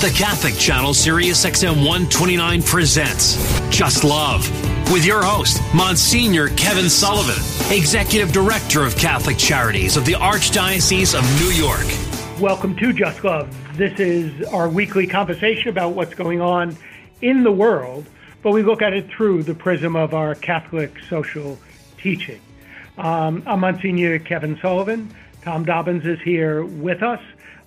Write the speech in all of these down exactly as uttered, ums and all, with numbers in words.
The Catholic Channel Sirius X M one twenty-nine presents Just Love with your host, Monsignor Kevin Sullivan, Executive Director of Catholic Charities of the Archdiocese of New York. Welcome to Just Love. This is our weekly conversation about what's going on in the world, but we look at it through the prism of our Catholic social teaching. Um, I'm Monsignor Kevin Sullivan. Tom Dobbins is here with us.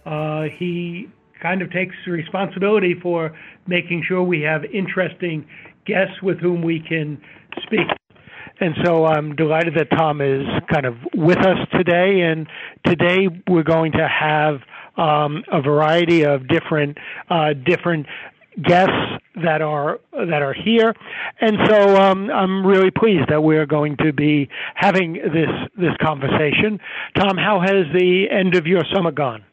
Uh, he kind of takes responsibility for making sure we have interesting guests with whom we can speak. And so I'm delighted that Tom is kind of with us today. And today we're going to have um, a variety of different uh, different guests that are that are here. And so um, I'm really pleased that we're going to be having this this conversation. Tom, how has the end of your summer gone?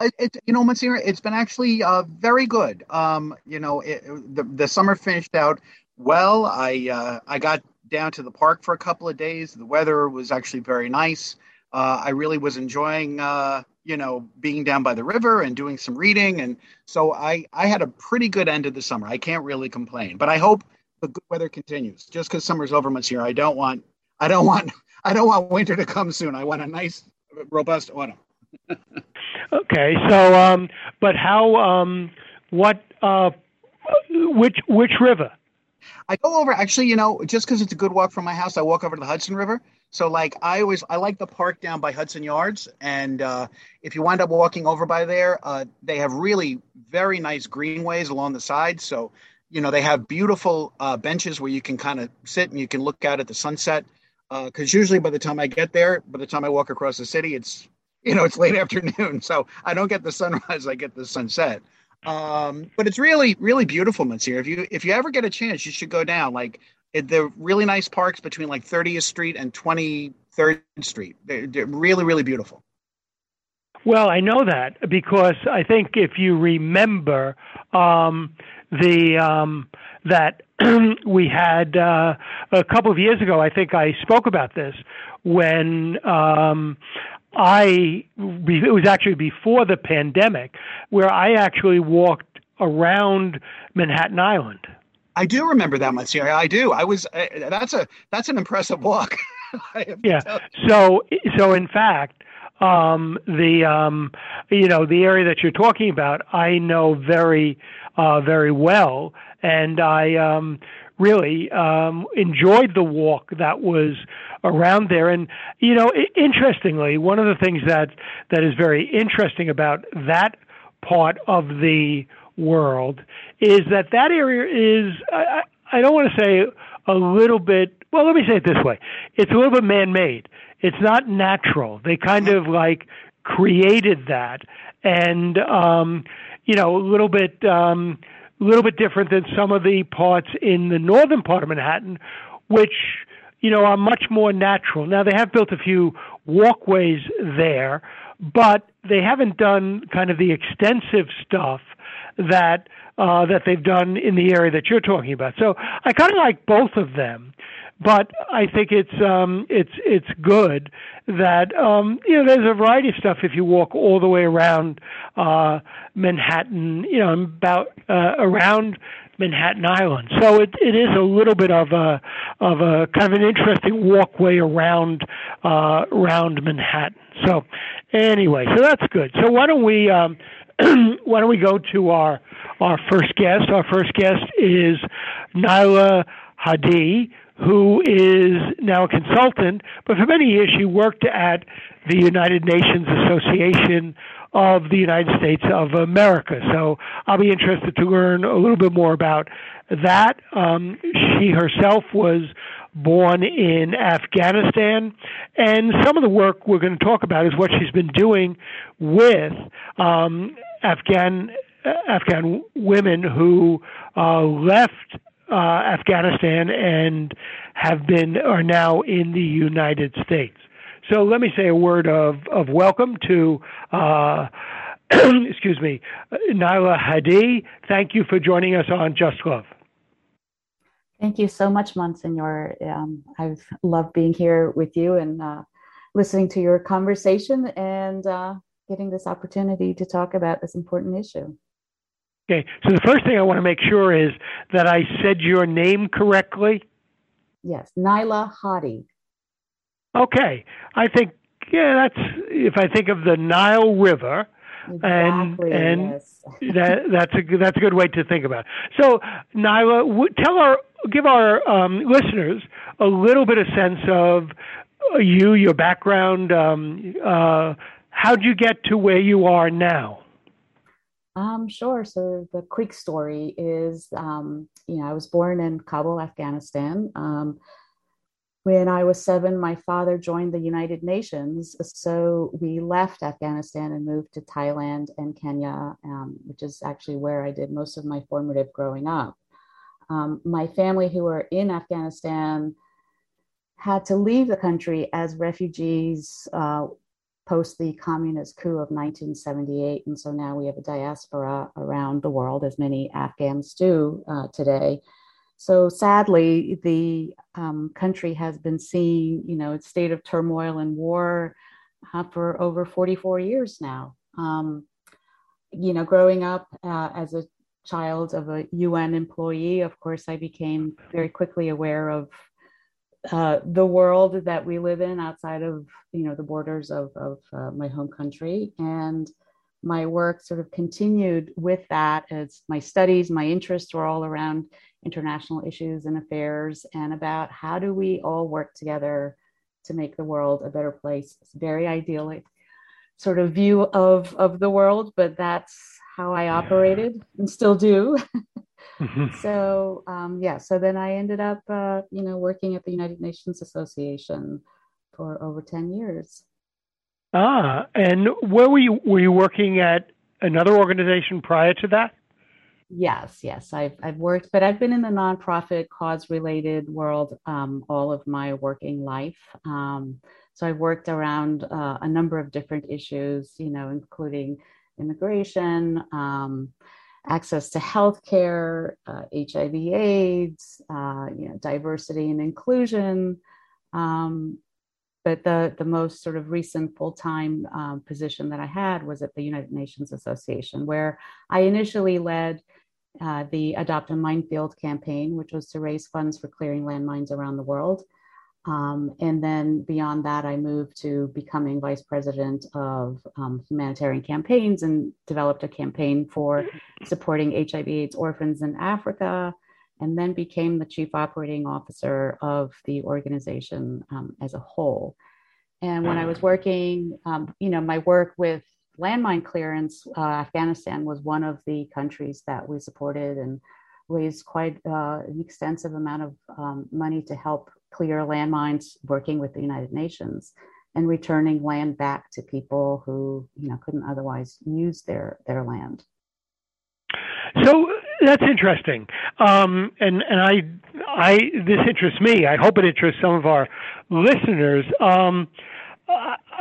It, it, you know, Monsignor, it's been actually uh, very good. Um, you know, it, the the summer finished out well. I uh, I got down to the park for a couple of days. The weather was actually very nice. Uh, I really was enjoying, uh, you know, being down by the river and doing some reading. And so I, I had a pretty good end of the summer. I can't really complain, but I hope the good weather continues. Just because summer's over, Monsignor, I don't want I don't want I don't want winter to come soon. I want a nice, robust autumn. Okay, so um, but how? Um, what? Uh, which which river? I go over actually. You know, just because it's a good walk from my house, I walk over to the Hudson River. So, like, I always I like the park down by Hudson Yards, and uh, if you wind up walking over by there, uh, they have really very nice greenways along the sides. So, you know, they have beautiful uh, benches where you can kind of sit and you can look out at the sunset. Because uh, usually, by the time I get there, by the time I walk across the city, it's You know, it's late afternoon, so I don't get the sunrise. I get the sunset. Um, but it's really, really beautiful, Monsignor. If you if you ever get a chance, you should go down. Like the really nice parks between like thirtieth Street and twenty-third Street. They're, they're really, really beautiful. Well, I know that because I think if you remember um, the um, that we had uh, a couple of years ago, I think I spoke about this when. Um, I, it was actually before the pandemic, where I actually walked around Manhattan Island. I do remember that, Monsignor. I do. I was, uh, that's a, that's an impressive walk. Yeah. So, so in fact, um, the, um, you know, the area that you're talking about, I know very, uh, very well. And I, um, really um, enjoyed the walk that was around there. And, you know, interestingly, one of the things that that is very interesting about that part of the world is that that area is, I, I don't want to say a little bit, well, let me say it this way. It's a little bit man-made. It's not natural. They kind of like created that and, um, you know, a little bit... Um, a little bit different than some of the parts in the northern part of Manhattan, which, you know, are much more natural. Now, they have built a few walkways there, but they haven't done kind of the extensive stuff that uh, that they've done in the area that you're talking about. So I kind of like both of them, but I think it's um, it's it's good that, um, you know, there's a variety of stuff if you walk all the way around uh, Manhattan, you know, about uh, around Manhattan Island. So it it is a little bit of a of a kind of an interesting walkway around uh, around Manhattan. So anyway, so that's good. So why don't we um, why don't we go to our our first guest? Our first guest is Nahela Hadi, who is now a consultant, but for many years she worked at the United Nations Association of the United States of America. So I'll be interested to learn a little bit more about that. Um, she herself was born in Afghanistan, and some of the work we're going to talk about is what she's been doing with um, Afghan uh, Afghan women who uh, left Uh, Afghanistan and have been are now in the United States. So let me say a word of, of welcome to uh, excuse me, Nahela Hadi. Thank you for joining us on Just Love. Thank you so much, Monsignor. Um, I've loved being here with you and uh, listening to your conversation and uh, getting this opportunity to talk about this important issue. Okay, so the first thing I want to make sure is that I said your name correctly. Yes, Nahela Hadi. Okay, I think, yeah, that's, if I think of the Nile River, exactly, and, and yes. that, that's, a, that's a good way to think about it. So, Nahela, tell our, give our um, listeners a little bit of sense of you, your background, um, uh, how'd you get to where you are now? Um, sure. So the quick story is, um, you know, I was born in Kabul, Afghanistan. Um, when I was seven, my father joined the United Nations. So we left Afghanistan and moved to Thailand and Kenya, um, which is actually where I did most of my formative growing up. Um, my family who were in Afghanistan had to leave the country as refugees, uh, post the communist coup of nineteen seventy-eight. And so now we have a diaspora around the world, as many Afghans do uh, today. So sadly, the um, country has been seeing, you know, its state of turmoil and war uh, for over forty-four years now. Um, you know, growing up uh, as a child of a U N employee, of course, I became very quickly aware of Uh, the world that we live in outside of, you know, the borders of, of uh, my home country. And my work sort of continued with that as my studies, my interests were all around international issues and affairs and about how do we all work together to make the world a better place. It's a very idyllic sort of view of, of the world, but that's how I operated and still do. Mm-hmm. So, um, yeah, so then I ended up, uh, you know, working at the United Nations Association for over ten years. Ah, and where were you, were you working at another organization prior to that? Yes, yes, I've, I've worked, but I've been in the nonprofit cause-related world um, all of my working life. Um, so I've worked around uh, a number of different issues, you know, including immigration, um, access to healthcare, uh, H I V/AIDS, uh, you know, diversity and inclusion, um, but the the most sort of recent full-time um, position that I had was at the United Nations Association, where I initially led uh, the Adopt a Minefield campaign, which was to raise funds for clearing landmines around the world. Um, and then beyond that, I moved to becoming vice president of um, humanitarian campaigns and developed a campaign for supporting H I V/AIDS orphans in Africa, and then became the chief operating officer of the organization um, as a whole. And when I was working, um, you know, my work with landmine clearance, uh, Afghanistan was one of the countries that we supported and raised quite uh, an extensive amount of um, money to help clear landmines, working with the United Nations and returning land back to people who, you know, couldn't otherwise use their, their land. So that's interesting. Um, and, and I, I, this interests me. I hope it interests some of our listeners. Um,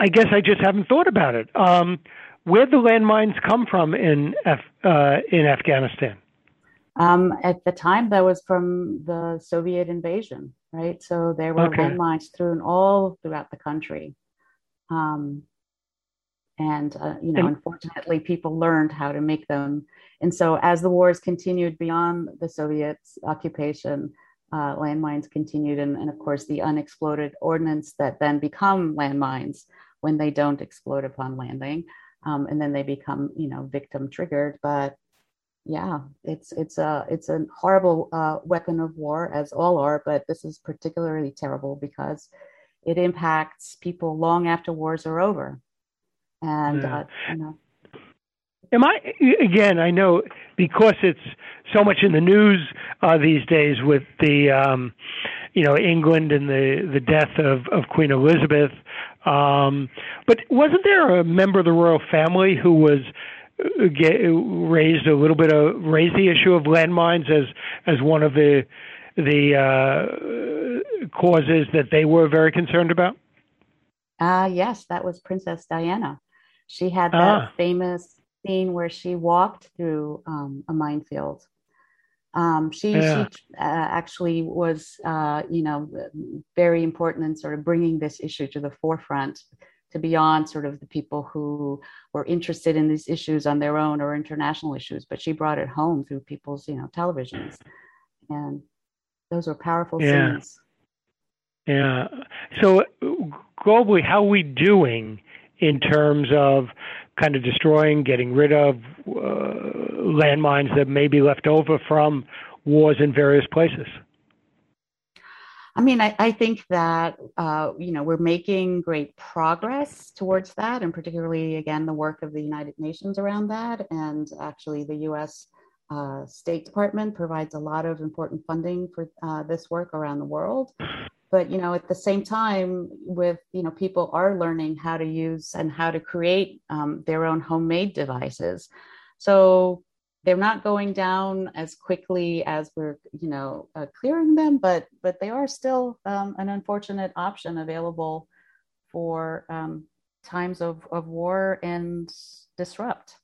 I guess I just haven't thought about it. Um, where'd the landmines come from in, Af- uh, in Afghanistan? Um, at the time, that was from the Soviet invasion, right? So there were okay. landmines through all throughout the country. Um, and, uh, you know, and- unfortunately, people learned how to make them. And so as the wars continued beyond the Soviet occupation, uh, landmines continued. And, and, of course, the unexploded ordnance that then become landmines when they don't explode upon landing. Um, and then they become, you know, victim triggered. But yeah, it's it's a it's a horrible uh, weapon of war, as all are, but this is particularly terrible because it impacts people long after wars are over. And yeah. uh, you know, am I again? I know because it's so much in the news uh, these days with the um, you know England and the the death of, of Queen Elizabeth. Um, but wasn't there a member of the royal family who was? Get, raised a little bit of raised the issue of landmines as as one of the the uh, causes that they were very concerned about. Uh, yes, that was Princess Diana. She had that ah. famous scene where she walked through um, a minefield. Um, she yeah. she uh, actually was uh, you know very important in sort of bringing this issue to the forefront to beyond sort of the people who were interested in these issues on their own or international issues, but she brought it home through people's, you know, televisions. And those were powerful yeah. scenes. Yeah. So globally, how are we doing in terms of kind of destroying, getting rid of uh, landmines that may be left over from wars in various places? I mean, I, I think that, uh, you know, we're making great progress towards that, and particularly, again, the work of the United Nations around that. And actually, the U S uh, State Department provides a lot of important funding for uh, this work around the world. But, you know, at the same time, with, you know, people are learning how to use and how to create um, their own homemade devices. So they're not going down as quickly as we're, you know, uh, clearing them, but but they are still um, an unfortunate option available for um, times of, of war and disrupt.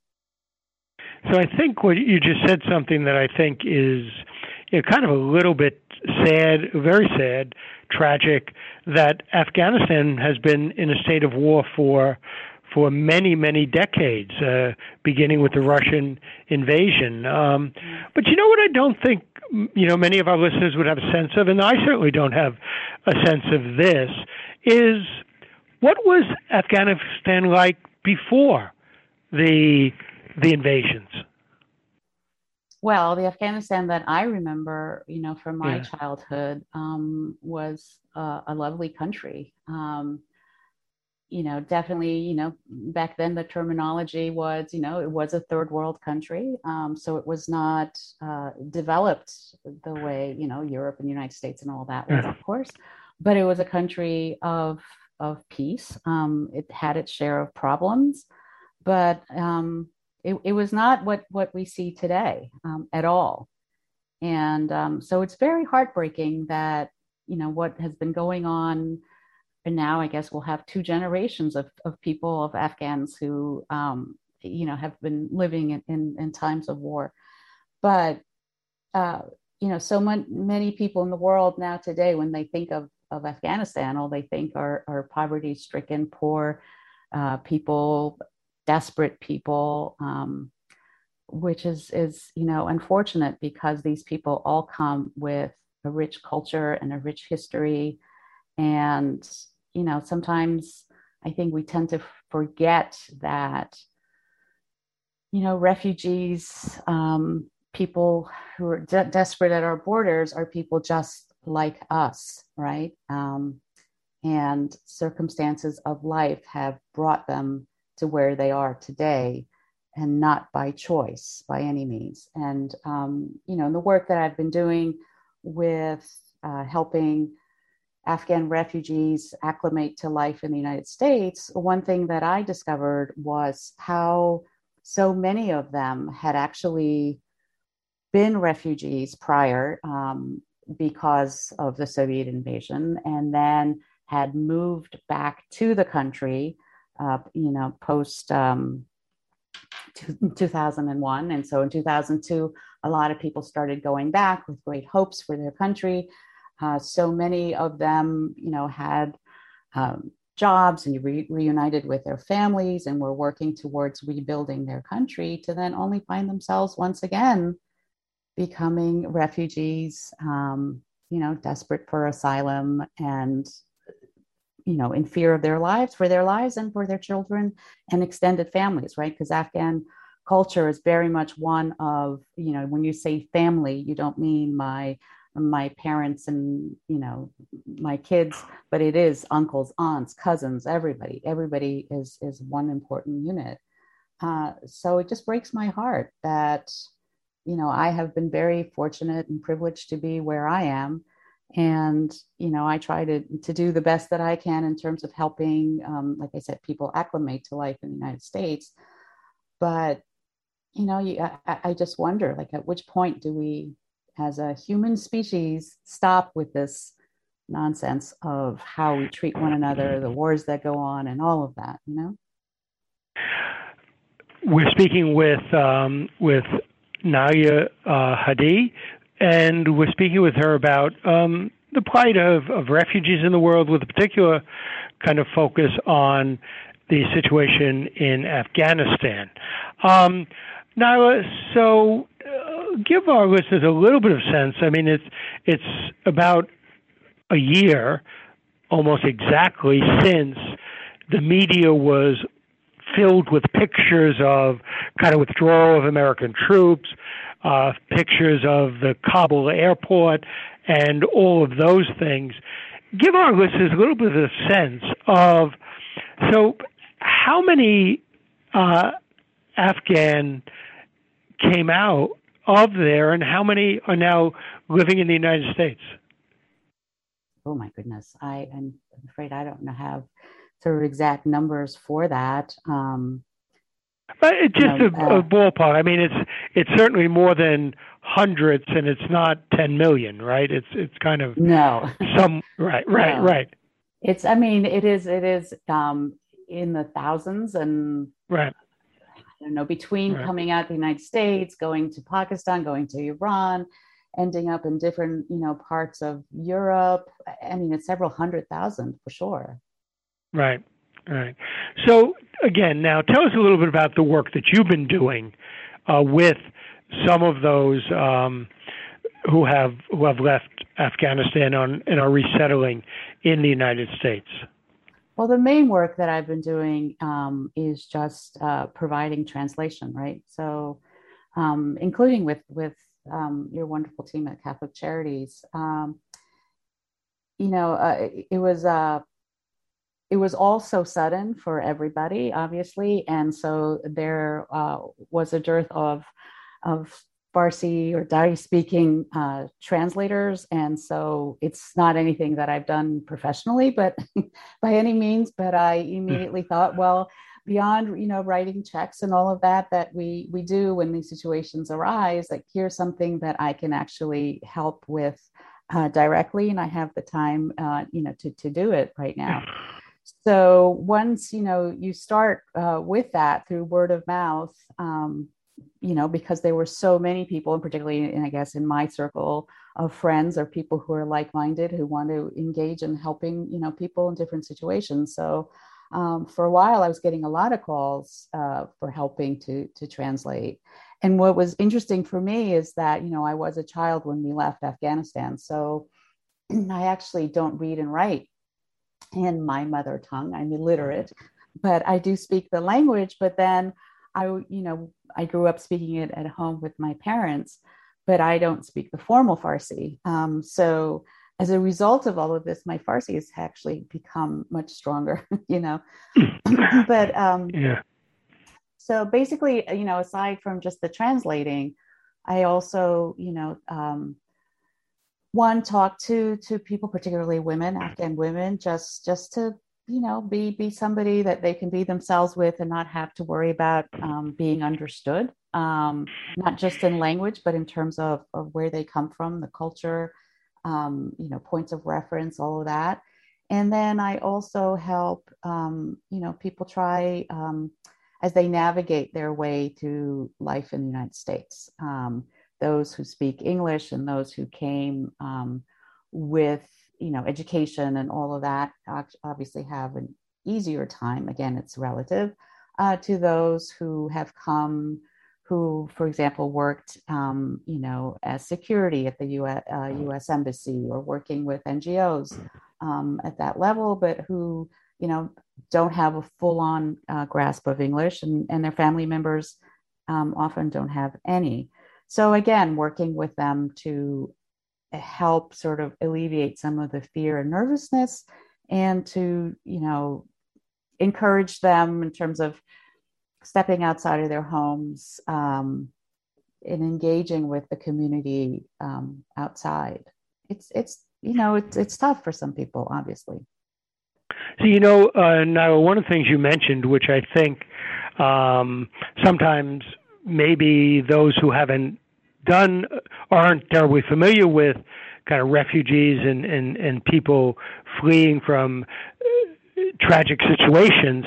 So I think what you just said, something that I think is you know, kind of a little bit sad, very sad, tragic, that Afghanistan has been in a state of war for for many, many decades, uh, beginning with the Russian invasion. Um, but you know what I don't think, you know, many of our listeners would have a sense of, and I certainly don't have a sense of this, is what was Afghanistan like before the the invasions? Well, the Afghanistan that I remember, you know, from my yeah. childhood um, was uh, a lovely country. Um, You know, definitely, you know, back then the terminology was, you know, it was a third world country. Um, so it was not uh, developed the way, you know, Europe and the United States and all that was, of course. But it was a country of of peace. Um, it had its share of problems, but um, it, it was not what, what we see today um, at all. And um, so it's very heartbreaking that, you know, what has been going on. And now I guess we'll have two generations of, of people, of Afghans who, um, you know, have been living in, in, in times of war. But, uh, you know, so mon- many people in the world now today, when they think of, of Afghanistan, all they think are, are poverty-stricken, poor uh, people, desperate people, um, which is, is, you know, unfortunate because these people all come with a rich culture and a rich history. And you know, sometimes I think we tend to forget that, you know, refugees, um, people who are de- desperate at our borders are people just like us, right? Um, and circumstances of life have brought them to where they are today, and not by choice, by any means. And, um, you know, in the work that I've been doing with uh, helping Afghan refugees acclimate to life in the United States, one thing that I discovered was how so many of them had actually been refugees prior um, because of the Soviet invasion, and then had moved back to the country, uh, you know, post um, two thousand one. And so in two thousand two, a lot of people started going back with great hopes for their country. Uh, so many of them, you know, had um, jobs and re- reunited with their families and were working towards rebuilding their country, to then only find themselves once again becoming refugees, um, you know, desperate for asylum and, you know, in fear of their lives, for their lives and for their children and extended families, right? Because Afghan culture is very much one of, you know, when you say family, you don't mean my my parents and, you know, my kids, but it is uncles, aunts, cousins, everybody, everybody is, is one important unit. Uh, so it just breaks my heart that, you know, I have been very fortunate and privileged to be where I am. And, you know, I try to, to do the best that I can in terms of helping, um, like I said, people acclimate to life in the United States. But, you know, you, I, I just wonder, like, at which point do we, as a human species, stop with this nonsense of how we treat one another, the wars that go on, and all of that, you know? We're speaking with um, with Nahela uh, Hadi, and we're speaking with her about um, the plight of, of refugees in the world, with a particular kind of focus on the situation in Afghanistan. Um, Nahela, so uh, give our listeners a little bit of sense. I mean, it's it's about a year, almost exactly, since the media was filled with pictures of kind of withdrawal of American troops, uh, pictures of the Kabul airport, and all of those things. Give our listeners a little bit of a sense of, so how many uh, Afghan came out of there, and how many are now living in the United States? Oh, my goodness. I am afraid I don't have sort of exact numbers for that. Um, but it's just you know, a, uh, a ballpark. I mean, it's it's certainly more than hundreds, and it's not ten million, right? It's it's kind of no some right, right, no. right. It's I mean, it is it is um, in the thousands, and right. I don't know, between right. coming out of the United States, going to Pakistan, going to Iran, ending up in different you know parts of Europe. I mean, it's several hundred thousand for sure. Right, right. So again, now tell us a little bit about the work that you've been doing uh, with some of those um, who have who have left Afghanistan on, and are resettling in the United States. Well, the main work that I've been doing um, is just uh, providing translation, right? So, um, including with with um, your wonderful team at Catholic Charities. Um, you know, uh, it was. Uh, It was all so sudden for everybody, obviously, and so there uh, was a dearth of of Farsi or Dari speaking uh, translators, and so it's not anything that I've done professionally, but by any means. But I immediately thought, well, beyond you know writing checks and all of that that we we do when these situations arise, like here's something that I can actually help with uh, directly, and I have the time, uh, you know, to to do it right now. So once, you know, you start uh, with that through word of mouth, um, you know, because there were so many people, and particularly, in, I guess, in my circle of friends or people who are like-minded, who want to engage in helping, you know, people in different situations. So um, for a while, I was getting a lot of calls uh, for helping to to translate. And what was interesting for me is that, you know, I was a child when we left Afghanistan. So I actually don't read and write in my mother tongue. I'm illiterate, but I do speak the language. But then I, you know, I grew up speaking it at home with my parents, but I don't speak the formal Farsi. Um, so as a result of all of this, my Farsi has actually become much stronger, you know, but um, yeah. So basically, you know, aside from just the translating, I also, you know, um, One, talk to to people, particularly women, Afghan women, just just to, you know, be be somebody that they can be themselves with and not have to worry about um, being understood, um, not just in language, but in terms of, of where they come from, the culture, um, you know, points of reference, all of that. And then I also help, um, you know, people try um, as they navigate their way through life in the United States. Um, those who speak English and those who came um, with, you know, education and all of that obviously have an easier time. Again, it's relative uh, to those who have come, who, for example, worked, um, you know, as security at the U S, uh, U S Embassy or working with N G Os um, at that level, but who, you know, don't have a full-on uh, grasp of English, and, and their family members um, often don't have any. So again, working with them to help sort of alleviate some of the fear and nervousness, and to, you know, encourage them in terms of stepping outside of their homes um, and engaging with the community um, outside. It's, it's you know, it's it's tough for some people, obviously. So, you know, uh, now one of the things you mentioned, which I think um, sometimes maybe those who haven't done, aren't terribly familiar with kind of refugees and, and, and people fleeing from uh, tragic situations,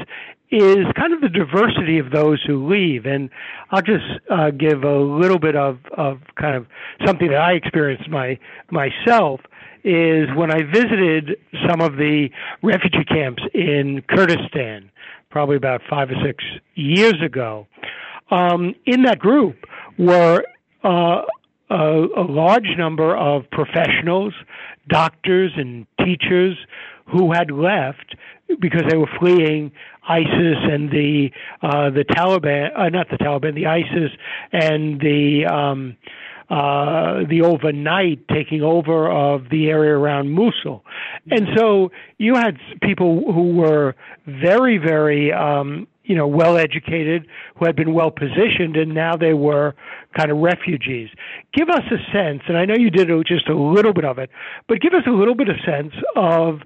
is kind of the diversity of those who leave. And I'll just uh, give a little bit of, of kind of something that I experienced my myself, is when I visited some of the refugee camps in Kurdistan, probably about five or six years ago. Um, in that group were uh, a, a large number of professionals, doctors and teachers who had left because they were fleeing ISIS and the uh, the Taliban, uh, not the Taliban, the ISIS and the um, uh, the overnight taking over of the area around Mosul. And so you had people who were very, very um, you know, well-educated, who had been well-positioned, and now they were kind of refugees. Give us a sense, and I know you did just a little bit of it, but give us a little bit of sense of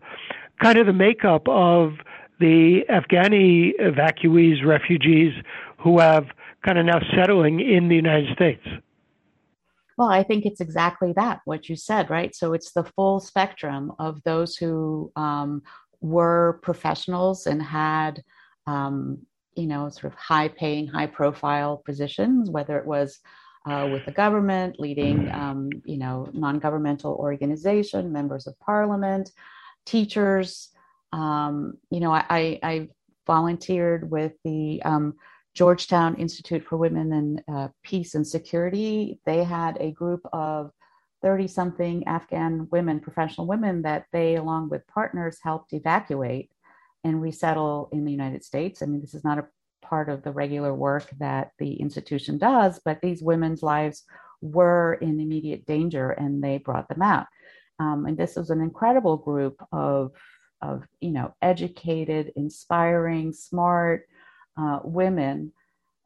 kind of the makeup of the Afghani evacuees, refugees, who have kind of now settling in the United States. Well, I think it's exactly that, what you said, right? So it's the full spectrum of those who um, were professionals and had, um, you know, sort of high-paying, high-profile positions, whether it was uh, with the government, leading, um, you know, non-governmental organization, members of parliament, teachers. Um, you know, I, I, I volunteered with the um, Georgetown Institute for Women and uh, Peace and Security. They had a group of thirty-something Afghan women, professional women, that they, along with partners, helped evacuate and resettle in the United States. I mean, this is not a part of the regular work that the institution does, but these women's lives were in immediate danger, and they brought them out. Um, and this was an incredible group of of, you know, educated, inspiring, smart uh, women,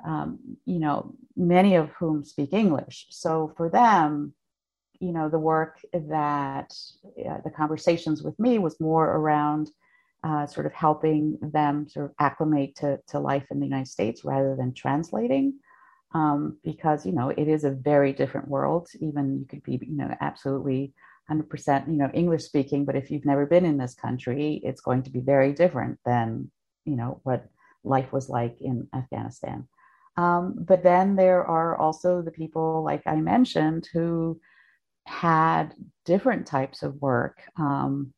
um, you know, many of whom speak English. So for them, you know, the work that uh, the conversations with me was more around uh, sort of helping them sort of acclimate to, to life in the United States rather than translating. Um, because, you know, it is a very different world. Even you could be, you know, absolutely one hundred percent, you know, English speaking, but if you've never been in this country, it's going to be very different than, you know, what life was like in Afghanistan. Um, but then there are also the people, like I mentioned, who had different types of work um,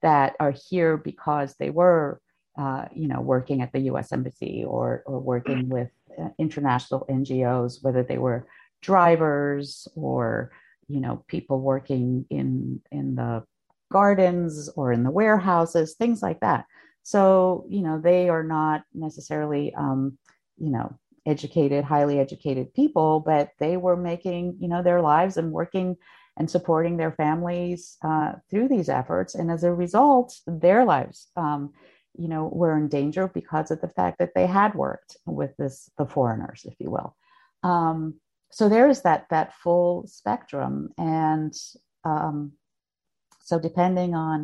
that are here because they were, uh, you know, working at the U S Embassy or or working with uh, international N G Os, whether they were drivers or, you know, people working in in the gardens or in the warehouses, things like that. So, you know, they are not necessarily, um, you know, educated, highly educated people, but they were making, you know, their lives and working and supporting their families uh, through these efforts. And as a result, their lives, um, you know, were in danger because of the fact that they had worked with this, the foreigners, if you will. Um, So there is that that full spectrum. And um, so depending on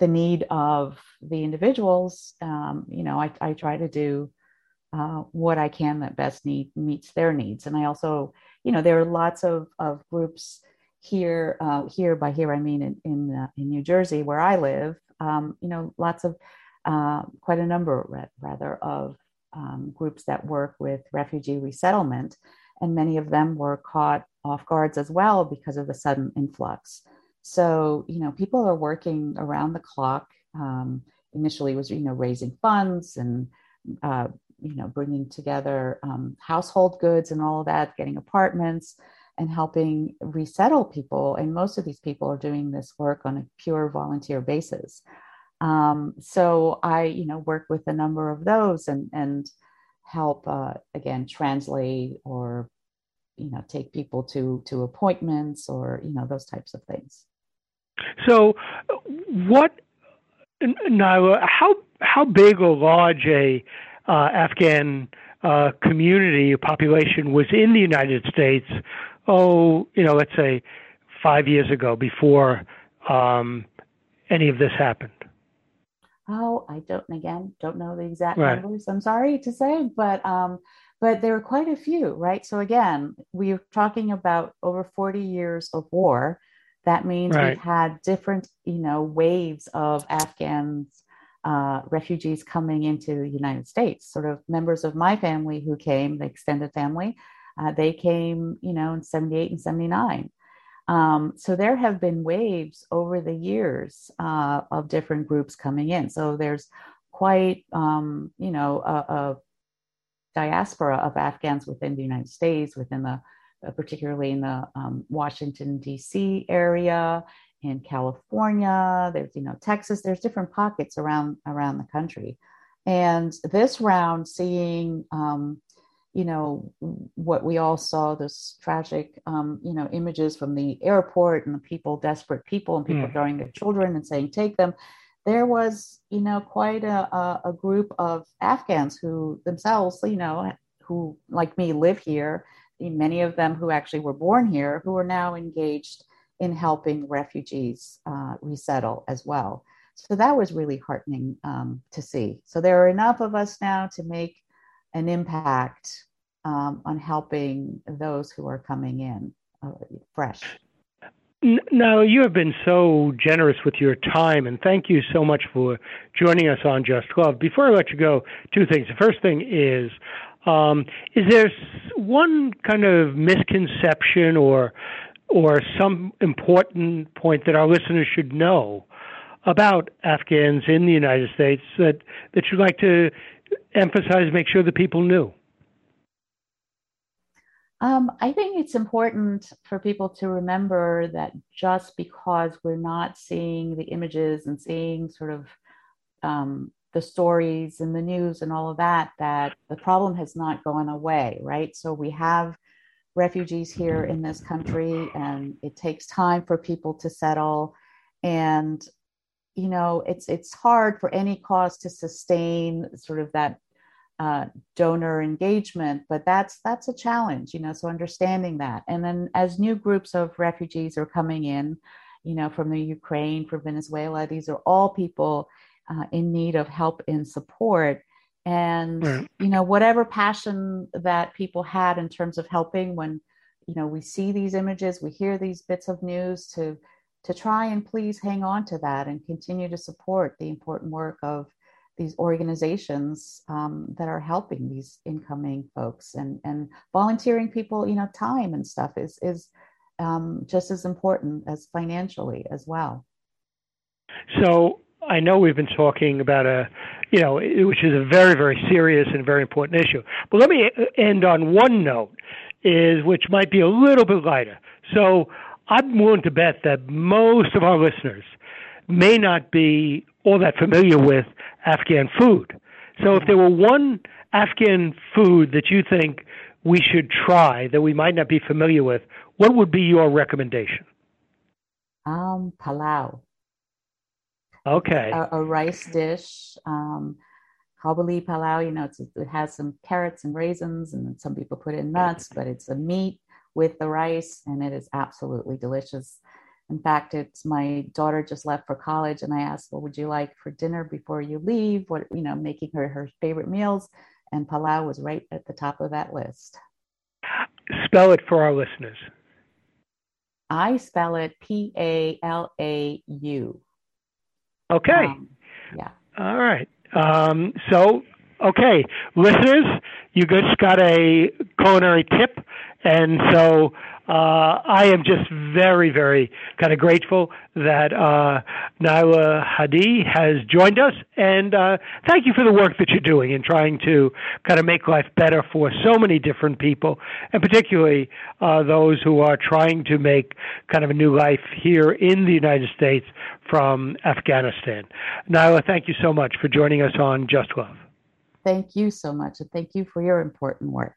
the need of the individuals, um, you know, I, I try to do uh, what I can that best need, meets their needs. And I also, you know, there are lots of, of groups here, uh, here by here, I mean, in in, uh, in New Jersey, where I live, um, you know, lots of, uh, quite a number rather of um, groups that work with refugee resettlement. And many of them were caught off guards as well because of the sudden influx. So, you know, people are working around the clock. Um, initially was, you know, raising funds and, uh, you know, bringing together um, household goods and all of that, getting apartments and helping resettle people. And most of these people are doing this work on a pure volunteer basis. Um, so I, you know, work with a number of those and, and, help, uh, again, translate or, you know, take people to, to appointments or, you know, those types of things. So what, Nahela, how, how big or large a uh, Afghan uh, community population was in the United States, oh, you know, let's say five years ago before um, any of this happened? Oh, I don't, again, don't know the exact right numbers, I'm sorry to say, but um, but there were quite a few, right? So again, we're talking about over forty years of war. That means right. We've had different, you know, waves of Afghans, uh, refugees coming into the United States, sort of members of my family who came, the extended family, uh, they came, you know, in seventy-eight and seventy-nine. Um, so there have been waves over the years uh, of different groups coming in. So there's quite, um, you know, a, a diaspora of Afghans within the United States, within the, uh, particularly in the um, Washington, D C area, in California, there's, you know, Texas, there's different pockets around, around the country. And this round, seeing, um, you know, what we all saw, those tragic, um, you know, images from the airport and the people, desperate people and people mm. throwing their children and saying, take them. There was, you know, quite a, a, a group of Afghans who themselves, you know, who like me live here, many of them who actually were born here, who are now engaged in helping refugees uh, resettle as well. So that was really heartening um, to see. So there are enough of us now to make an impact um, on helping those who are coming in uh, fresh. Now, you have been so generous with your time, and thank you so much for joining us on Just Love. Before I let you go, two things. The first thing is, um, is there one kind of misconception or or some important point that our listeners should know about Afghans in the United States that, that you'd like to emphasize, make sure the people knew? Um, I think it's important for people to remember that just because we're not seeing the images and seeing sort of um, the stories and the news and all of that, that the problem has not gone away, right? So we have refugees here in this country, and it takes time for people to settle. And, you know, it's it's hard for any cause to sustain sort of that uh, donor engagement, but that's that's a challenge, you know, so understanding that. And then as new groups of refugees are coming in, you know, from the Ukraine, from Venezuela, these are all people uh, in need of help and support. And, right. you know, whatever passion that people had in terms of helping when, you know, we see these images, we hear these bits of news, to to try and please hang on to that and continue to support the important work of these organizations um, that are helping these incoming folks, and, and volunteering people, you know, time and stuff is, is um, just as important as financially as well. So I know we've been talking about a, you know, which is a very, very serious and very important issue. But let me end on one note, is which might be a little bit lighter. So I'm willing to bet that most of our listeners may not be all that familiar with Afghan food. So if there were one Afghan food that you think we should try that we might not be familiar with, what would be your recommendation? Um, Palau. Okay. A, a rice dish. Um, Kabuli Palau, you know, it's, it has some carrots and raisins, and some people put in nuts, but it's a meat with the rice, and it is absolutely delicious. In fact, it's my daughter just left for college, and I asked, "What would you like for dinner before you leave?" What, you know, making her her favorite meals, and Palau was right at the top of that list. Spell it for our listeners. I spell it P A L A U. Okay. Um, yeah. All right. Um, so, okay, listeners, you just got a culinary tip. And so uh, I am just very, very kind of grateful that uh, Nahela Hadi has joined us. And uh, thank you for the work that you're doing in trying to kind of make life better for so many different people, and particularly uh, those who are trying to make kind of a new life here in the United States from Afghanistan. Nahela, thank you so much for joining us on Just Love. Thank you so much, and thank you for your important work.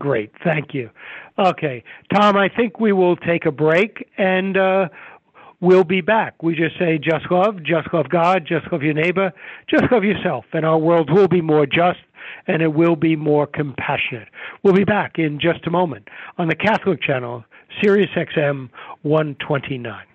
Great. Thank you. Okay. Tom, I think we will take a break, and uh, we'll be back. We just say just love, just love God, just love your neighbor, just love yourself, and our world will be more just, and it will be more compassionate. We'll be back in just a moment on the Catholic Channel, Sirius X M one twenty-nine.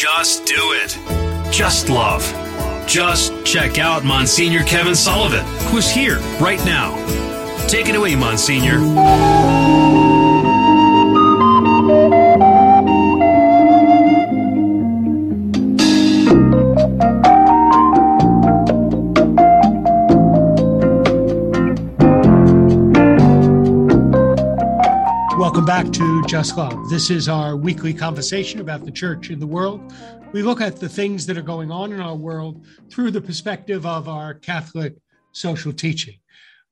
Just do it. Just love. Just check out Monsignor Kevin Sullivan, who's here right now. Take it away, Monsignor. Welcome back to Just Love. This is our weekly conversation about the church in the world. We look at the things that are going on in our world through the perspective of our Catholic social teaching.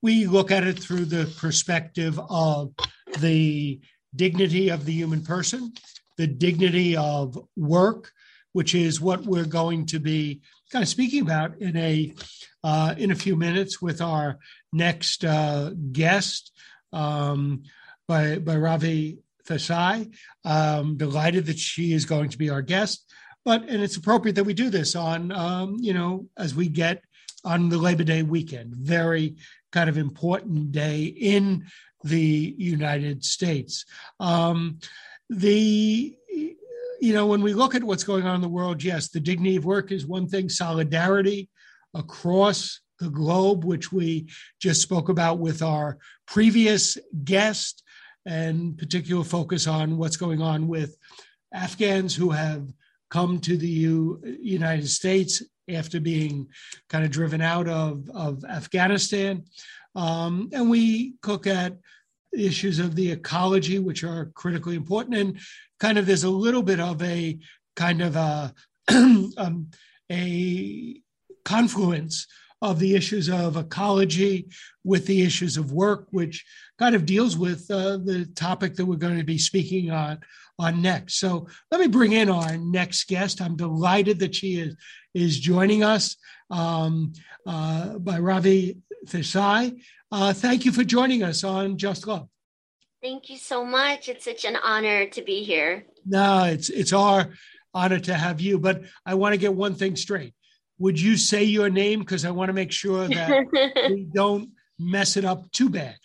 We look at it through the perspective of the dignity of the human person, the dignity of work, which is what we're going to be kind of speaking about in a uh, in a few minutes with our next uh, guest, um, by Bhairavi Desai. Um, delighted that she is going to be our guest, but and it's appropriate that we do this on um, you know as we get on the Labor Day weekend, very kind of important day in the United States. Um, the, you know, when we look at what's going on in the world, yes, the dignity of work is one thing, solidarity across the globe, which we just spoke about with our previous guest, and particular focus on what's going on with Afghans who have come to the U- United States after being kind of driven out of, of Afghanistan. Um, and we look at issues of the ecology, which are critically important. And kind of there's a little bit of a kind of a, um, a confluence of the issues of ecology with the issues of work, which kind of deals with uh, the topic that we're going to be speaking on on next. So let me bring in our next guest. I'm delighted that she is is joining us um, uh, by Bhairavi Desai. Uh, thank you for joining us on Just Love. Thank you so much. It's such an honor to be here. No, it's it's our honor to have you, but I want to get one thing straight. Would you say your name? Because I want to make sure that we don't mess it up too bad.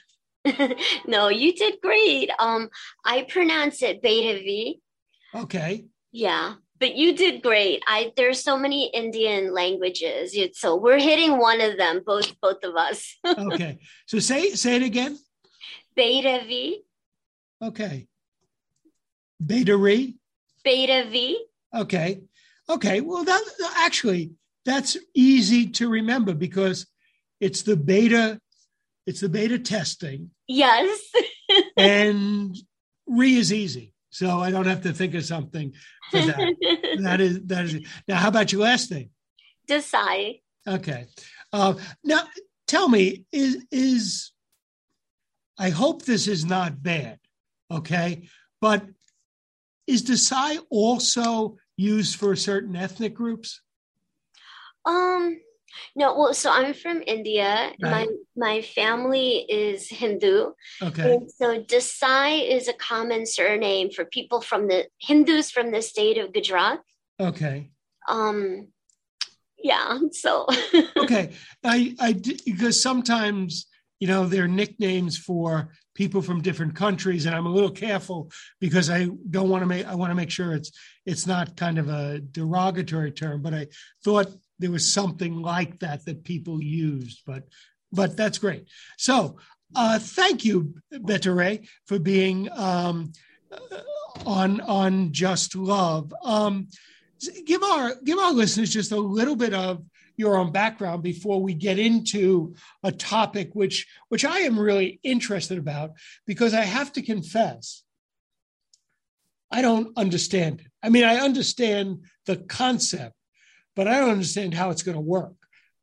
No, you did great. Um, I pronounce it Bhairavi. Okay. Yeah, but you did great. I there's so many Indian languages, so we're hitting one of them. Both both of us. Okay. So say say it again. Bhairavi. Okay. Bhairavi. Bhairavi. Okay. Okay. Well, that actually. That's easy to remember because it's the beta, it's the beta testing. Yes. And re is easy. So I don't have to think of something for that. that is, that is, now how about your last name? Desai. Okay. Uh, now tell me, is, is, I hope this is not bad. Okay. But is Desai also used for certain ethnic groups? Um, no, well, so I'm from India. Right. My my family is Hindu. Okay. And so Desai is a common surname for people from the Hindus from the state of Gujarat. Okay. Um, yeah, so. Okay. I, I, because sometimes, you know, there are nicknames for people from different countries, and I'm a little careful because I don't want to make, I want to make sure it's, it's not kind of a derogatory term, but I thought there was something like that that people used, but but that's great. So uh, thank you, Bhairavi, for being um, on on Just Love. Um, give our give our listeners just a little bit of your own background before we get into a topic which which I am really interested about, because I have to confess, I don't understand it. I mean, I understand the concept, but I don't understand how it's going to work.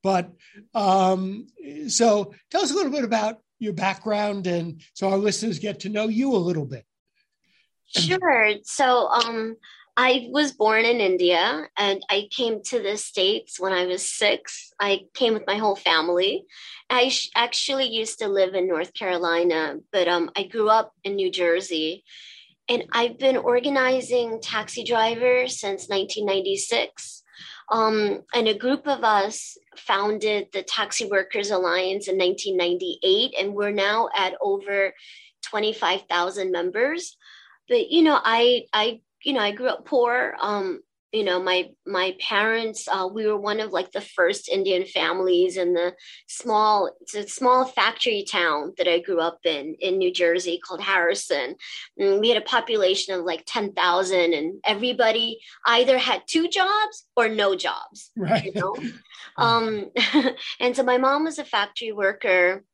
But um, so tell us a little bit about your background, and so our listeners get to know you a little bit. Sure. So um, I was born in India, and I came to the States when I was six. I came with my whole family. I sh- actually used to live in North Carolina, but um, I grew up in New Jersey. And I've been organizing taxi drivers since nineteen ninety-six. Um, and a group of us founded the Taxi Workers Alliance in nineteen ninety-eight, and we're now at over twenty-five thousand members. But, you know, I, I, you know, I grew up poor. Um, you know, my my parents, uh, we were one of like the first Indian families in the small, it's a small factory town that I grew up in, in New Jersey called Harrison. And we had a population of like ten thousand, and everybody either had two jobs or no jobs, right? You know? um, and so my mom was a factory worker.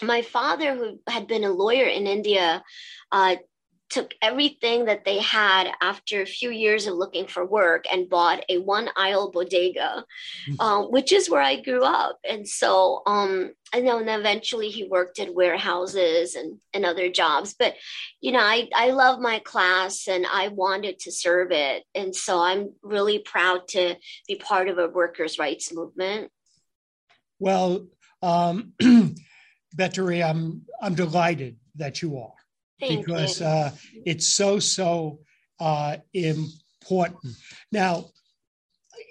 My father, who had been a lawyer in India, uh, took everything that they had after a few years of looking for work and bought a one aisle bodega, uh, which is where I grew up. And so, um, and then eventually he worked at warehouses and, and other jobs, but, you know, I, I love my class and I wanted to serve it. And so I'm really proud to be part of a workers' rights movement. Well, um, Bettery, I'm, I'm delighted that you are. Thank because uh, it's so, so uh, important. Now,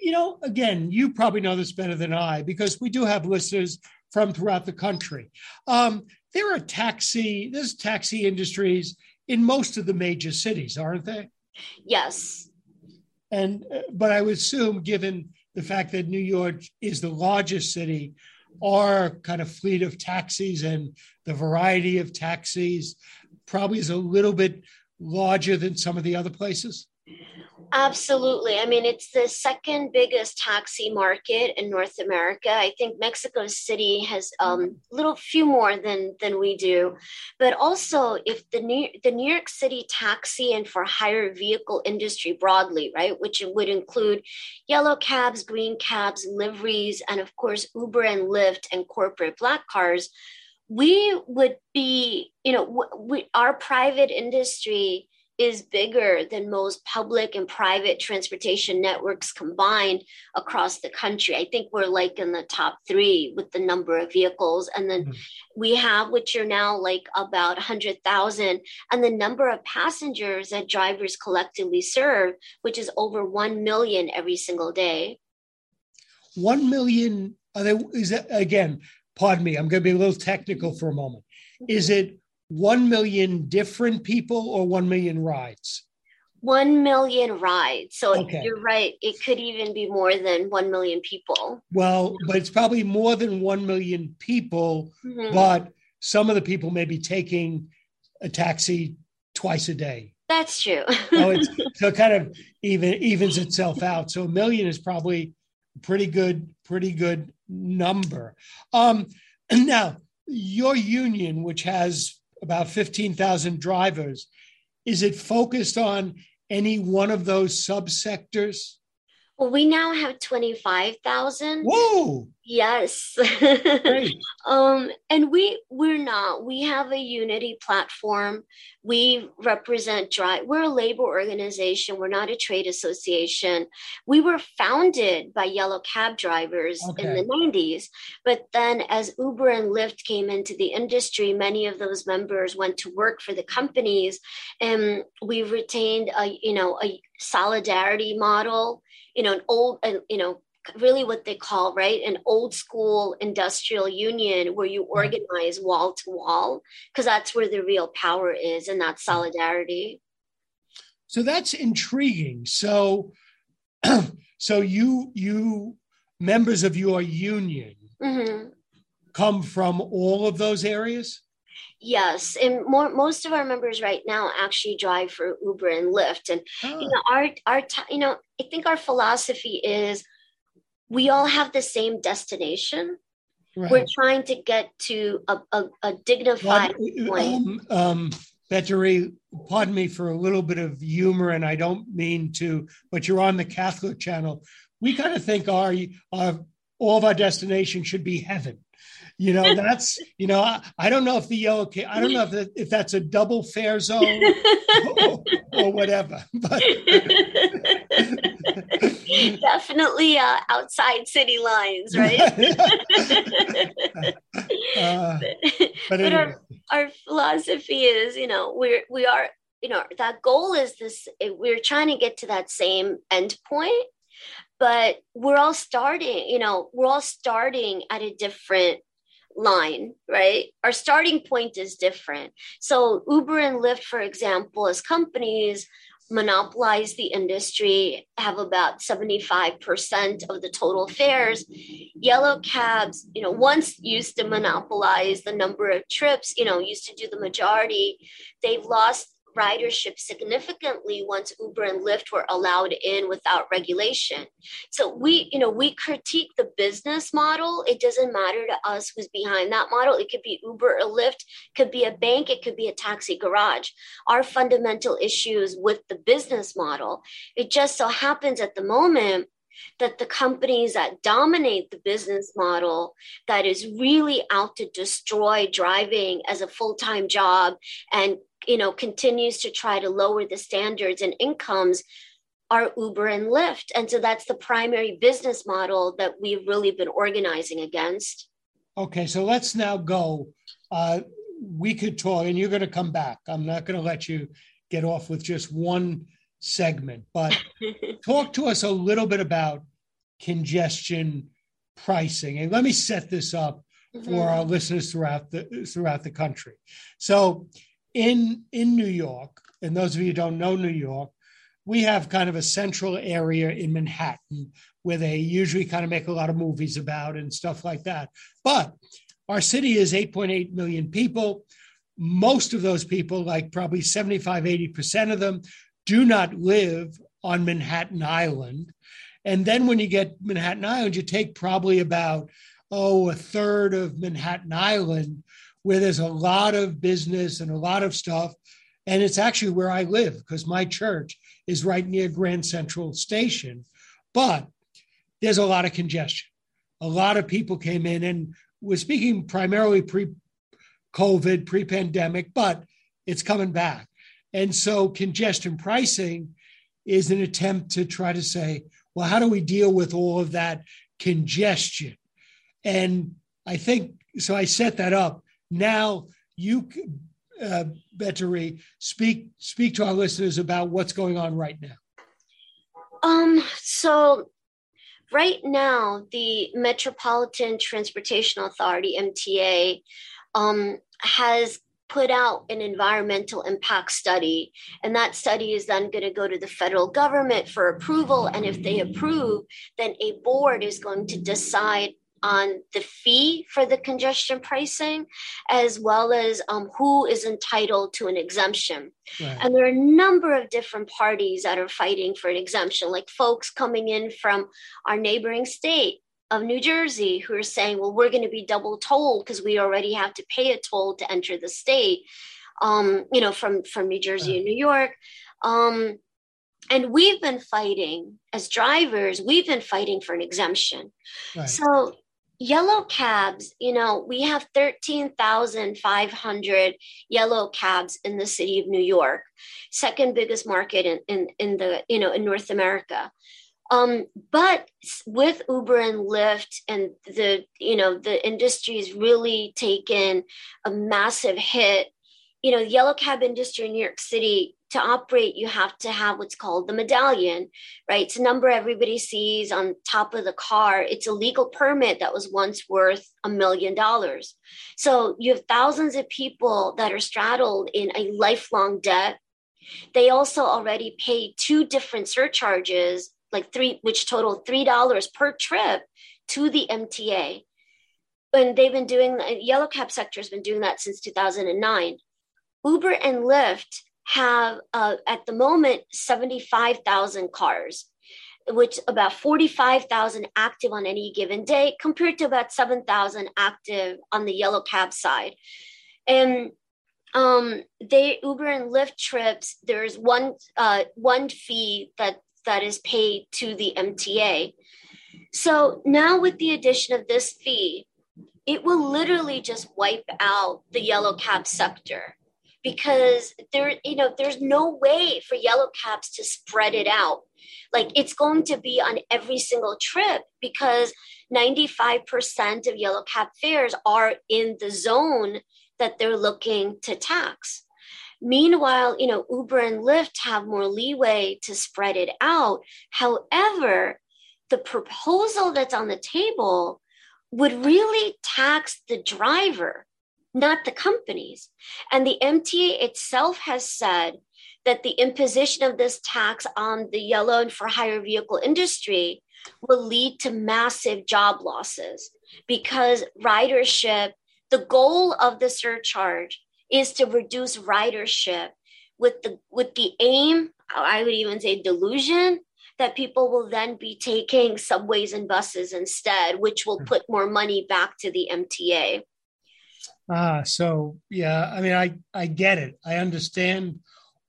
you know, again, you probably know this better than I, because we do have listeners from throughout the country. Um, there are taxi, there's taxi industries in most of the major cities, aren't there? Yes. And, but I would assume, given the fact that New York is the largest city, our kind of fleet of taxis and the variety of taxis probably is a little bit larger than some of the other places? Absolutely. I mean, it's the second biggest taxi market in North America. I think Mexico City has a um, little few more than, than we do. But also, if the New, the New York City taxi and for hire vehicle industry broadly, right, which would include yellow cabs, green cabs, liveries, and of course, Uber and Lyft and corporate black cars, we would be, you know, we, our private industry is bigger than most public and private transportation networks combined across the country. I think we're like in the top three with the number of vehicles. And then mm-hmm. we have, which are now like about one hundred thousand, and the number of passengers that drivers collectively serve, which is over one million every single day. one million, are they, is that, again, pardon me, I'm going to be a little technical for a moment. Is it one million different people or one million rides? one million rides. So okay. You're right. It could even be more than one million people. Well, but it's probably more than one million people, mm-hmm. but some of the people may be taking a taxi twice a day. That's true. so, it's, so it kind of even evens itself out. So a million is probably a pretty good, pretty good number. Um, now, your union, which has about fifteen thousand drivers, is it focused on any one of those subsectors? Well, we now have twenty-five thousand. Whoa! Yes. um, and we, we're not. We have a unity platform. We represent drive. We're a labor organization. We're not a trade association. We were founded by yellow cab drivers okay. in the nineties. But then as Uber and Lyft came into the industry, many of those members went to work for the companies. And we retained a, you know, a solidarity model, you know, an old, uh, you know, really what they call, right, an old school industrial union where you organize wall to wall, because that's where the real power is and that solidarity. So that's intriguing. So, so you, you members of your union mm-hmm. come from all of those areas? Yes. And more, most of our members right now actually drive for Uber and Lyft. And, oh. you know, our, our, t- you know, I think our philosophy is, we all have the same destination. Right. We're trying to get to a, a, a dignified well, point. Um, um, Bettery, pardon me for a little bit of humor, and I don't mean to, but you're on the Catholic channel. We kind of think our, our all of our destination should be heaven. You know, that's, you know, I, I don't know if the yellow, I don't know if, that, if that's a double fare zone or, or whatever. But definitely uh, outside city lines, right? uh, but but anyway. our, our philosophy is, you know, we're, we are, you know, that goal is this, we're trying to get to that same end point. But we're all starting, you know, we're all starting at a different line, right? Our starting point is different. So Uber and Lyft, for example, as companies monopolize the industry, have about seventy-five percent of the total fares. Yellow cabs, you know, once used to monopolize the number of trips, you know, used to do the majority. They've lost ridership significantly once Uber and Lyft were allowed in without regulation. So we, you know, we critique the business model. It doesn't matter to us who's behind that model. It could be Uber or Lyft, could be a bank, it could be a taxi garage. Our fundamental issue is with the business model. It just so happens at the moment that the companies that dominate the business model that is really out to destroy driving as a full-time job and, you know, continues to try to lower the standards and incomes are Uber and Lyft. And so that's the primary business model that we've really been organizing against. Okay, so let's now go. Uh, we could talk, and you're going to come back. I'm not going to let you get off with just one segment, but talk to us a little bit about congestion pricing. And let me set this up mm-hmm. for our listeners throughout the throughout the country. So in in New York, and those of you who don't know New York, we have kind of a central area in Manhattan where they usually kind of make a lot of movies about and stuff like that. But our city is eight point eight million people. Most of those people, like probably seventy-five, eighty percent of them, do not live on Manhattan Island. And then when you get Manhattan Island, you take probably about, oh, a third of Manhattan Island, where there's a lot of business and a lot of stuff. And it's actually where I live because my church is right near Grand Central Station. But there's a lot of congestion. A lot of people came in, and we're speaking primarily pre-COVID, pre-pandemic, but it's coming back. And so congestion pricing is an attempt to try to say, well, how do we deal with all of that congestion? And I think, so I set that up. Now you, uh, Bettery, speak speak to our listeners about what's going on right now. Um. So right now, the Metropolitan Transportation Authority, M T A, um, has put out an environmental impact study. And that study is then going to go to the federal government for approval. And if they approve, then a board is going to decide on the fee for the congestion pricing, as well as um, who is entitled to an exemption. Right. And there are a number of different parties that are fighting for an exemption, like folks coming in from our neighboring state of New Jersey who are saying, well, we're going to be double tolled because we already have to pay a toll to enter the state, um, you know, from, from New Jersey and New York. Um, and we've been fighting as drivers, we've been fighting for an exemption. Right. So yellow cabs, you know, we have thirteen thousand five hundred yellow cabs in the city of New York, second biggest market in, in, in the, you know, in North America. Um, but with Uber and Lyft and the, you know, the industry's really taken a massive hit. You know, the yellow cab industry in New York City, to operate, you have to have what's called the medallion, right? It's a number everybody sees on top of the car. It's a legal permit that was once worth a million dollars. So you have thousands of people that are straddled in a lifelong debt. They also already pay two different surcharges, like three, which total three dollars per trip to the M T A. And they've been doing, the yellow cab sector has been doing that since two thousand nine. Uber and Lyft have, uh, at the moment, seventy-five thousand cars, which about forty-five thousand active on any given day, compared to about seven thousand active on the yellow cab side. And um, they, Uber and Lyft trips, there's one uh, one fee that that is paid to the M T A. So now with the addition of this fee, it will literally just wipe out the yellow cab sector because there, you know, there's no way for yellow cabs to spread it out. Like it's going to be on every single trip because ninety-five percent of yellow cab fares are in the zone that they're looking to tax. Meanwhile, you know, Uber and Lyft have more leeway to spread it out. However, the proposal that's on the table would really tax the driver, not the companies. And the M T A itself has said that the imposition of this tax on the yellow and for hire vehicle industry will lead to massive job losses, because ridership, the goal of the surcharge is to reduce ridership with the, with the aim, I would even say delusion, that people will then be taking subways and buses instead, which will put more money back to the M T A. Ah, so, yeah, I mean, I, I get it. I understand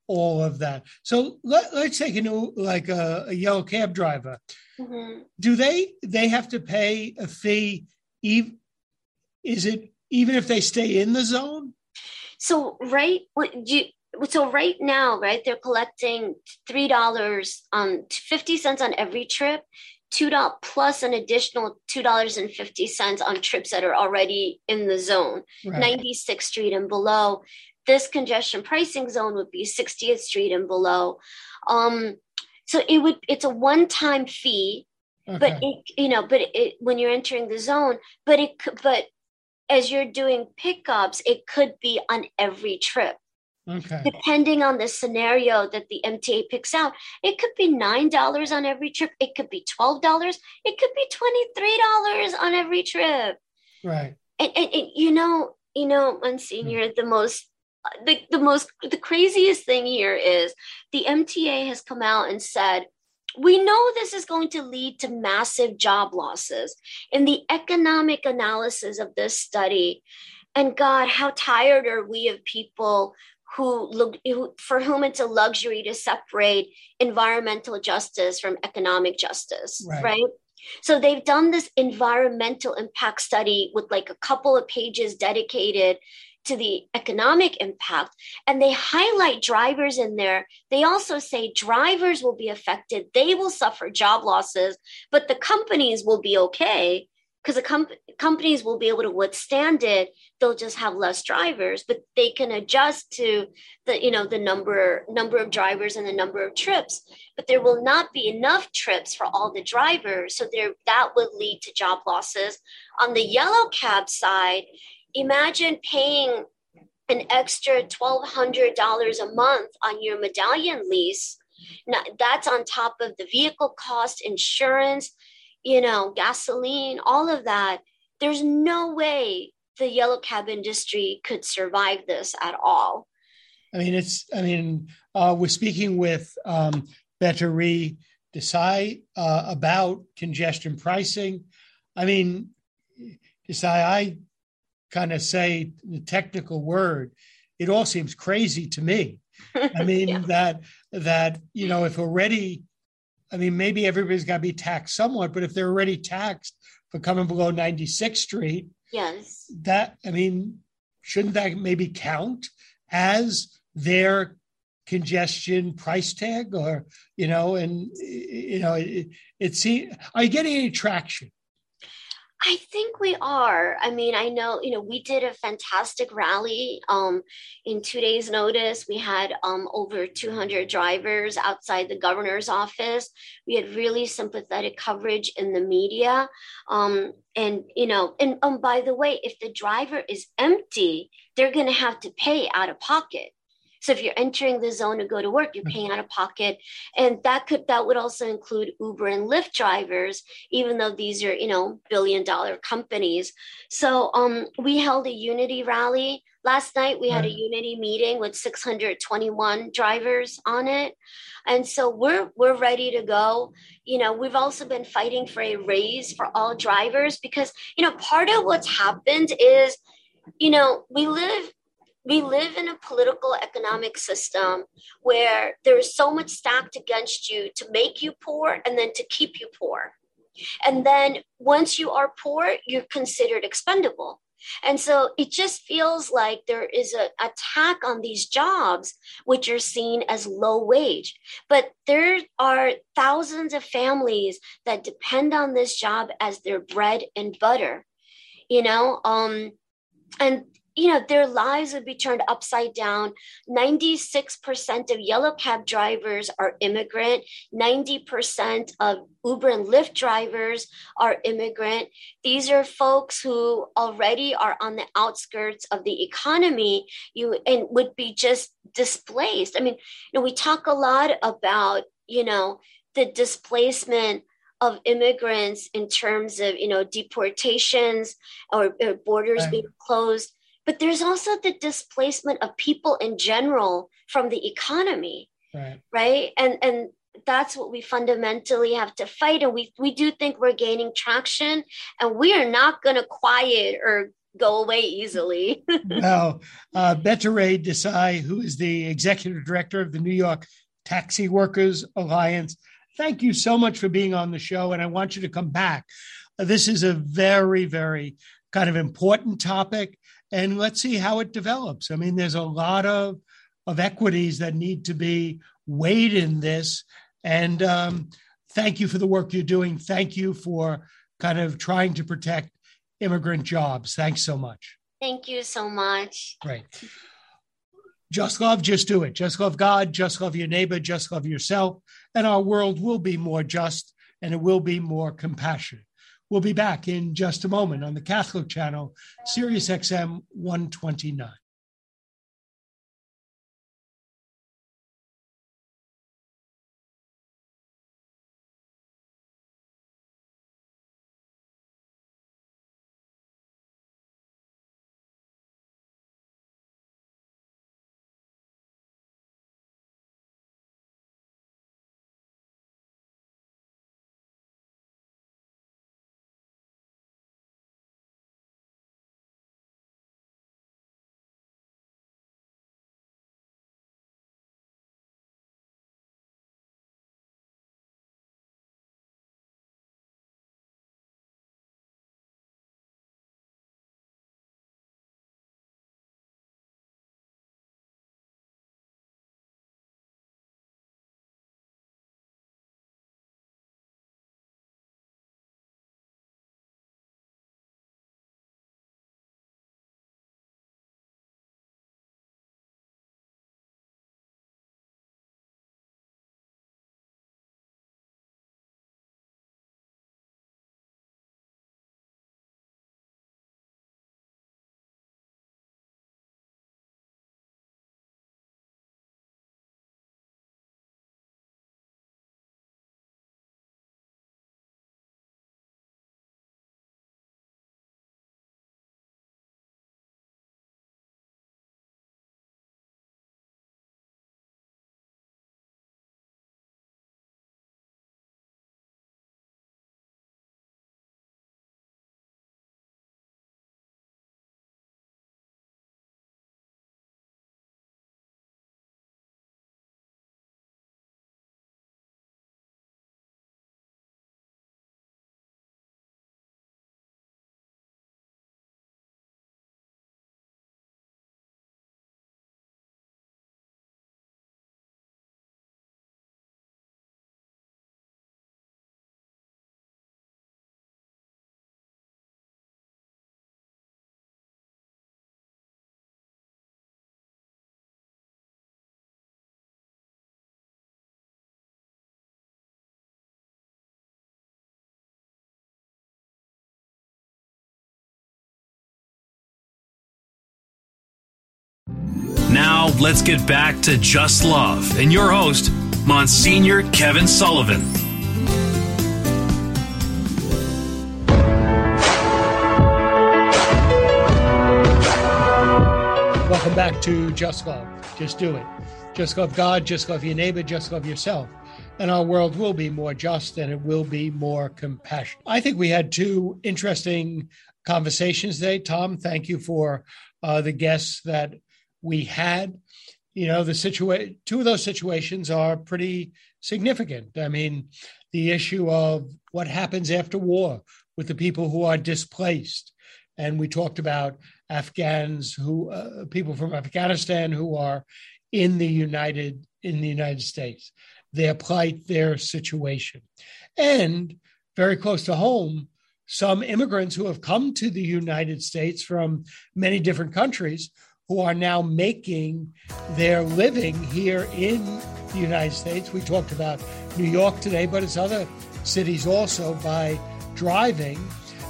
all of that. So let, let's take a new, like a, a yellow cab driver. Mm-hmm. Do they, they have to pay a fee? Ev- is it even if they stay in the zone? So, right. What do you, So right now, right, they're collecting three dollars, um, fifty cents on every trip, two dollars plus an additional two dollars and fifty cents on trips that are already in the zone, right. ninety-sixth Street and below. This congestion pricing zone would be sixtieth Street and below. Um, so it would, it's a one-time fee, okay. but it, you know, but it, when you're entering the zone, but it could, but as you're doing pickups, it could be on every trip. Okay. Depending on the scenario that the M T A picks out, it could be nine dollars on every trip. It could be twelve dollars. It could be twenty-three dollars on every trip. Right. And, and, and you know, you know, Monsignor, mm-hmm. the most, the, the most, the craziest thing here is the M T A has come out and said, we know this is going to lead to massive job losses. In the economic analysis of this study, and God, how tired are we of people who look, who, for whom it's a luxury to separate environmental justice from economic justice, right. right? So they've done this environmental impact study with like a couple of pages dedicated to the economic impact, and they highlight drivers in there. They also say drivers will be affected. They will suffer job losses, but the companies will be okay, because the com- companies will be able to withstand it. They'll just have less drivers, but they can adjust to the, you know, the number, number of drivers and the number of trips, but there will not be enough trips for all the drivers. So there, that would lead to job losses. On the yellow cab side, imagine paying an extra twelve hundred dollars a month on your medallion lease. Now, that's on top of the vehicle cost, insurance, you know, gasoline, all of that. There's no way the yellow cab industry could survive this at all. I mean, it's, I mean, uh, we're speaking with um, Bhairavi Desai uh, about congestion pricing. I mean, Desai, I kind of say the technical word, it all seems crazy to me. I mean, yeah. that, that, you know, if already, I mean, maybe everybody's got to be taxed somewhat, but if they're already taxed for coming below ninety-sixth Street, yes, that, I mean, shouldn't that maybe count as their congestion price tag, or, you know, and, you know, it, it seems, are you getting any traction? I think we are. I mean, I know, you know, we did a fantastic rally um, in two days' notice. We had um, over two hundred drivers outside the governor's office. We had really sympathetic coverage in the media. Um, and, you know, and um, by the way, if the driver is empty, they're going to have to pay out of pocket. So if you're entering the zone to go to work, you're paying out of pocket. And that could, that would also include Uber and Lyft drivers, even though these are, you know, billion dollar companies. So um, we held a unity rally last night. We had a unity meeting with six hundred twenty-one drivers on it. And so we're, we're ready to go. You know, we've also been fighting for a raise for all drivers, because, you know, part of what's happened is, you know, we live We live in a political economic system where there is so much stacked against you to make you poor and then to keep you poor. And then once you are poor, you're considered expendable. And so it just feels like there is an attack on these jobs, which are seen as low wage. But there are thousands of families that depend on this job as their bread and butter, you know, um, and you know, their lives would be turned upside down. ninety-six percent of yellow cab drivers are immigrant. ninety percent of Uber and Lyft drivers are immigrant. These are folks who already are on the outskirts of the economy you and would be just displaced. I mean, you know, we talk a lot about, you know, the displacement of immigrants in terms of, you know, deportations or, or borders right. being closed. But there's also the displacement of people in general from the economy, right? right? And and that's what we fundamentally have to fight. And we we do think we're gaining traction, and we are not going to quiet or go away easily. Now, uh, Bhairavi Desai, who is the executive director of the New York Taxi Workers Alliance, thank you so much for being on the show, and I want you to come back. This is a very, very kind of important topic, and let's see how it develops. I mean, there's a lot of, of equities that need to be weighed in this, and um, thank you for the work you're doing. Thank you for kind of trying to protect immigrant jobs. Thanks so much. Thank you so much. Great. Just love, just do it. Just love God, just love your neighbor, just love yourself. And our world will be more just, and it will be more compassionate. We'll be back in just a moment on the Catholic Channel, Sirius X M one twenty-nine. Now, let's get back to Just Love and your host, Monsignor Kevin Sullivan. Welcome back to Just Love. Just do it. Just love God, just love your neighbor, just love yourself. And our world will be more just, and it will be more compassionate. I think we had two interesting conversations today. Tom, thank you for uh, the guests that we had. You know, the situation, two of those situations are pretty significant. I mean, the issue of what happens after war with the people who are displaced. And we talked about Afghans who, uh, people from Afghanistan who are in the United, in the United States, their plight, their situation. And very close to home, some immigrants who have come to the United States from many different countries who are now making their living here in the United States. We talked about New York today, but it's other cities also, by driving.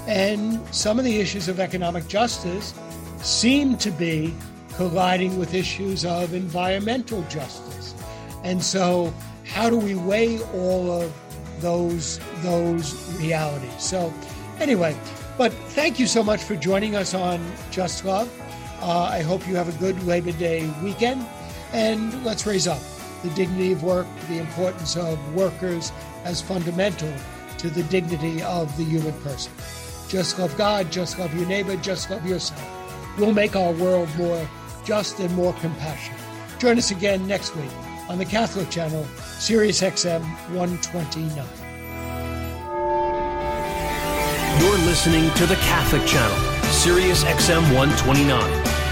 And some of the issues of economic justice seem to be colliding with issues of environmental justice. And so how do we weigh all of those, those realities? So anyway, but thank you so much for joining us on Just Love. Uh, I hope you have a good Labor Day weekend. And let's raise up the dignity of work, the importance of workers as fundamental to the dignity of the human person. Just love God, just love your neighbor, just love yourself. We'll make our world more just and more compassionate. Join us again next week on the Catholic Channel, Sirius X M one twenty-nine. You're listening to the Catholic Channel, Sirius X M one twenty-nine.